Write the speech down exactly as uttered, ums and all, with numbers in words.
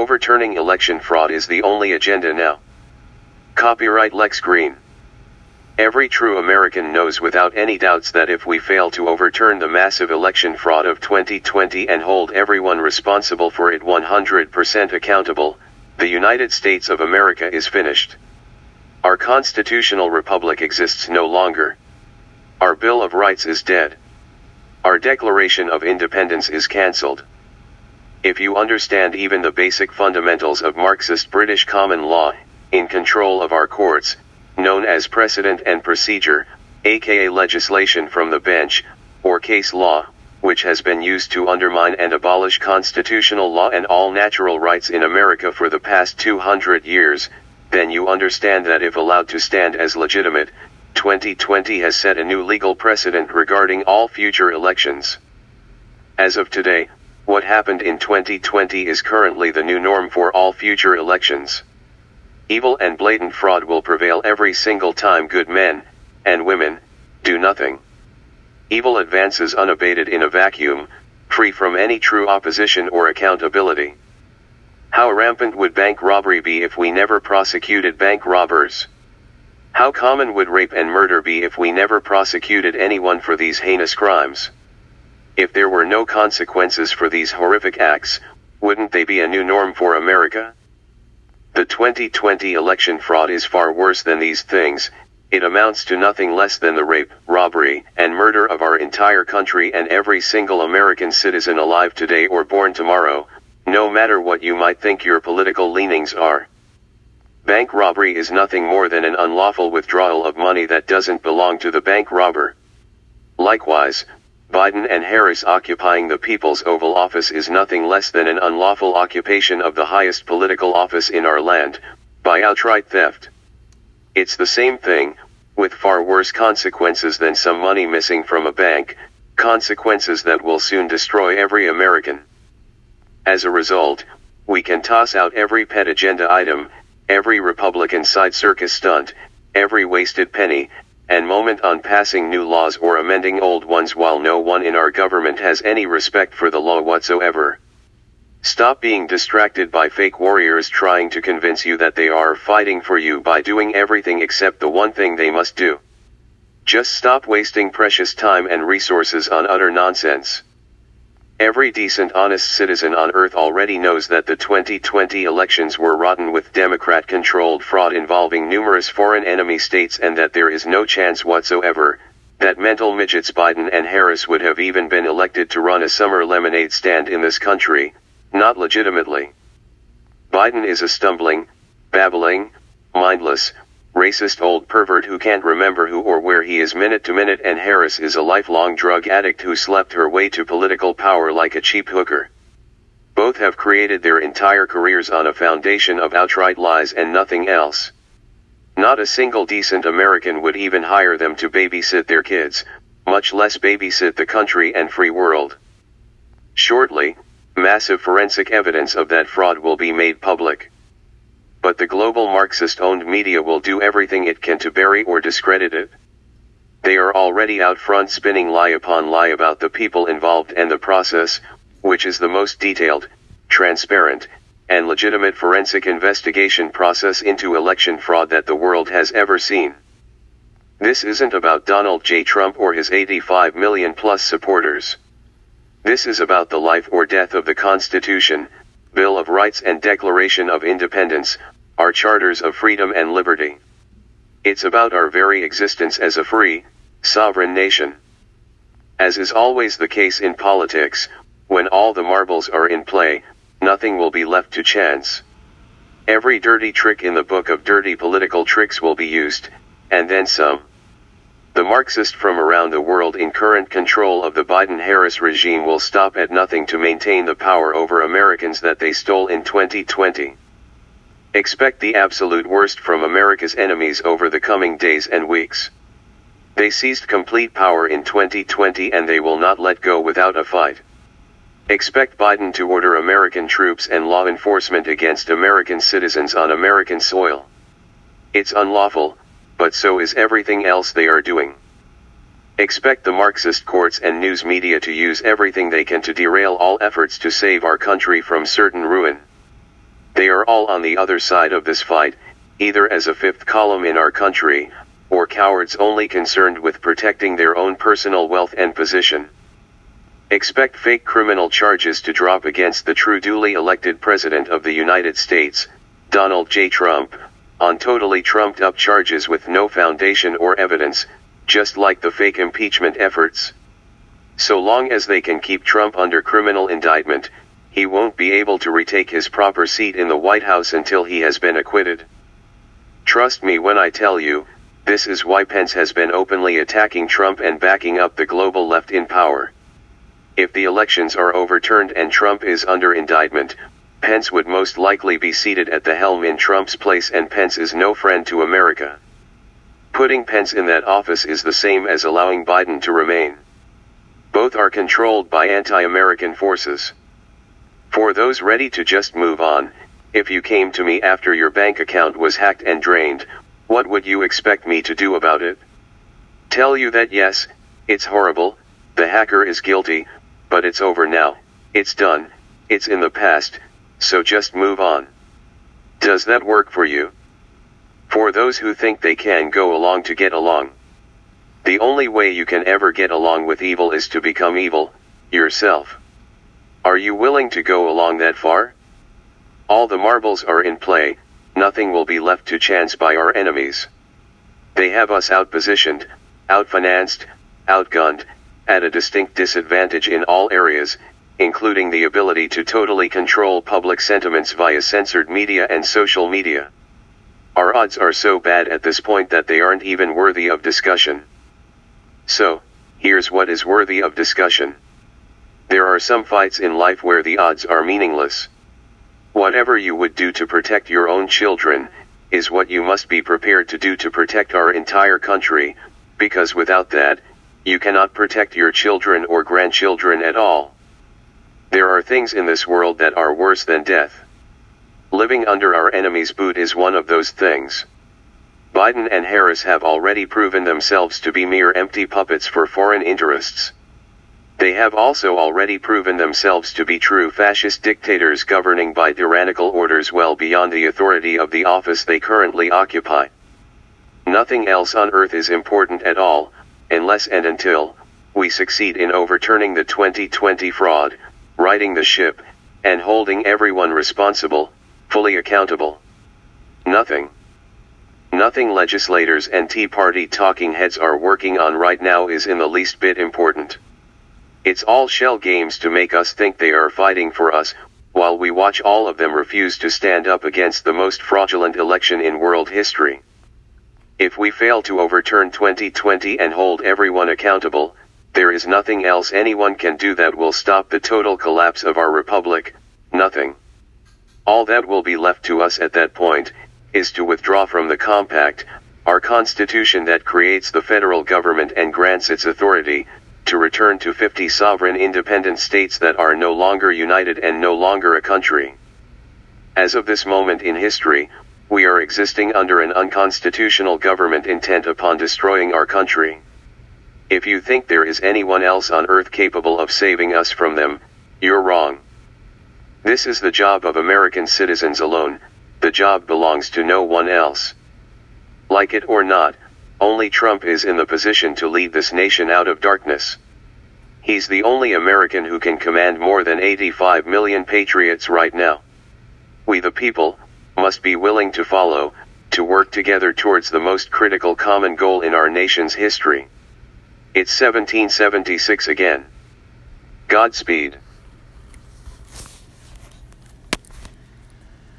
Overturning election fraud is the only agenda now. Copyright Lex Greene. Every true American knows without any doubts that if we fail to overturn the massive election fraud of twenty twenty and hold everyone responsible for it one hundred percent accountable, the United States of America is finished. Our Constitutional Republic exists no longer. Our Bill of Rights is dead. Our Declaration of Independence is cancelled. If you understand even the basic fundamentals of Marxist British Common Law, in control of our courts, known as precedent and procedure, aka legislation from the bench, or case law, which has been used to undermine and abolish constitutional law and all natural rights in America for the past two hundred years, then you understand that if allowed to stand as legitimate, twenty twenty has set a new legal precedent regarding all future elections. As of today, what happened in twenty twenty is currently the new norm for all future elections. Evil and blatant fraud will prevail every single time good men and women do nothing. Evil advances unabated in a vacuum, free from any true opposition or accountability. How rampant would bank robbery be if we never prosecuted bank robbers? How common would rape and murder be if we never prosecuted anyone for these heinous crimes? If there were no consequences for these horrific acts, wouldn't they be a new norm for America? The twenty twenty election fraud is far worse than these things. It amounts to nothing less than the rape, robbery, and murder of our entire country and every single American citizen alive today or born tomorrow, no matter what you might think your political leanings are. Bank robbery is nothing more than an unlawful withdrawal of money that doesn't belong to the bank robber. Likewise, Biden and Harris occupying the People's Oval Office is nothing less than an unlawful occupation of the highest political office in our land, by outright theft. It's the same thing, with far worse consequences than some money missing from a bank, consequences that will soon destroy every American. As a result, we can toss out every pet agenda item, every Republican side circus stunt, every wasted penny, and moment on passing new laws or amending old ones while no one in our government has any respect for the law whatsoever. Stop being distracted by fake warriors trying to convince you that they are fighting for you by doing everything except the one thing they must do. Just stop wasting precious time and resources on utter nonsense. Every decent, honest citizen on earth already knows that the twenty twenty elections were rotten with Democrat-controlled fraud involving numerous foreign enemy states and that there is no chance whatsoever that mental midgets Biden and Harris would have even been elected to run a summer lemonade stand in this country, not legitimately. Biden is a stumbling, babbling, mindless, racist old pervert who can't remember who or where he is minute to minute, and Harris is a lifelong drug addict who slept her way to political power like a cheap hooker. Both have created their entire careers on a foundation of outright lies and nothing else. Not a single decent American would even hire them to babysit their kids, much less babysit the country and free world. Shortly, massive forensic evidence of that fraud will be made public. But the global Marxist-owned media will do everything it can to bury or discredit it. They are already out front spinning lie upon lie about the people involved and the process, which is the most detailed, transparent, and legitimate forensic investigation process into election fraud that the world has ever seen. This isn't about Donald J. Trump or his eighty-five million plus supporters. This is about the life or death of the Constitution, Bill of Rights and Declaration of Independence, our charters of freedom and liberty. It's about our very existence as a free, sovereign nation. As is always the case in politics, when all the marbles are in play, nothing will be left to chance. Every dirty trick in the book of dirty political tricks will be used, and then some. The Marxists from around the world in current control of the Biden-Harris regime will stop at nothing to maintain the power over Americans that they stole in twenty twenty. Expect the absolute worst from America's enemies over the coming days and weeks. They seized complete power in twenty twenty and they will not let go without a fight. Expect Biden to order American troops and law enforcement against American citizens on American soil. It's unlawful, but so is everything else they are doing. Expect the Marxist courts and news media to use everything they can to derail all efforts to save our country from certain ruin. They are all on the other side of this fight, either as a fifth column in our country, or cowards only concerned with protecting their own personal wealth and position. Expect fake criminal charges to drop against the true duly elected President of the United States, Donald J. Trump, on totally trumped up charges with no foundation or evidence, just like the fake impeachment efforts. So long as they can keep Trump under criminal indictment, he won't be able to retake his proper seat in the White House until he has been acquitted. Trust me when I tell you, this is why Pence has been openly attacking Trump and backing up the global left in power. If the elections are overturned and Trump is under indictment, Pence would most likely be seated at the helm in Trump's place, and Pence is no friend to America. Putting Pence in that office is the same as allowing Biden to remain. Both are controlled by anti-American forces. For those ready to just move on, if you came to me after your bank account was hacked and drained, what would you expect me to do about it? Tell you that yes, it's horrible, the hacker is guilty, but it's over now, it's done, it's in the past, so just move on. Does that work for you? For those who think they can go along to get along. The only way you can ever get along with evil is to become evil, yourself. Are you willing to go along that far? All the marbles are in play, nothing will be left to chance by our enemies. They have us outpositioned, outfinanced, outgunned, at a distinct disadvantage in all areas, including the ability to totally control public sentiments via censored media and social media. Our odds are so bad at this point that they aren't even worthy of discussion. So, here's what is worthy of discussion. There are some fights in life where the odds are meaningless. Whatever you would do to protect your own children, is what you must be prepared to do to protect our entire country, because without that, you cannot protect your children or grandchildren at all. There are things in this world that are worse than death. Living under our enemy's boot is one of those things. Biden and Harris have already proven themselves to be mere empty puppets for foreign interests. They have also already proven themselves to be true fascist dictators governing by tyrannical orders well beyond the authority of the office they currently occupy. Nothing else on earth is important at all, unless and until we succeed in overturning the twenty twenty fraud, righting the ship, and holding everyone responsible, fully accountable. Nothing. Nothing legislators and Tea Party talking heads are working on right now is in the least bit important. It's all shell games to make us think they are fighting for us, while we watch all of them refuse to stand up against the most fraudulent election in world history. If we fail to overturn twenty twenty and hold everyone accountable, there is nothing else anyone can do that will stop the total collapse of our republic, nothing. All that will be left to us at that point, is to withdraw from the compact, our constitution that creates the federal government and grants its authority, to return to fifty sovereign independent states that are no longer united and no longer a country. As of this moment in history, we are existing under an unconstitutional government intent upon destroying our country. If you think there is anyone else on earth capable of saving us from them, you're wrong. This is the job of American citizens alone, the job belongs to no one else. Like it or not, only Trump is in the position to lead this nation out of darkness. He's the only American who can command more than eighty-five million patriots right now. We the people, must be willing to follow, to work together towards the most critical common goal in our nation's history. It's seventeen seventy-six again. Godspeed.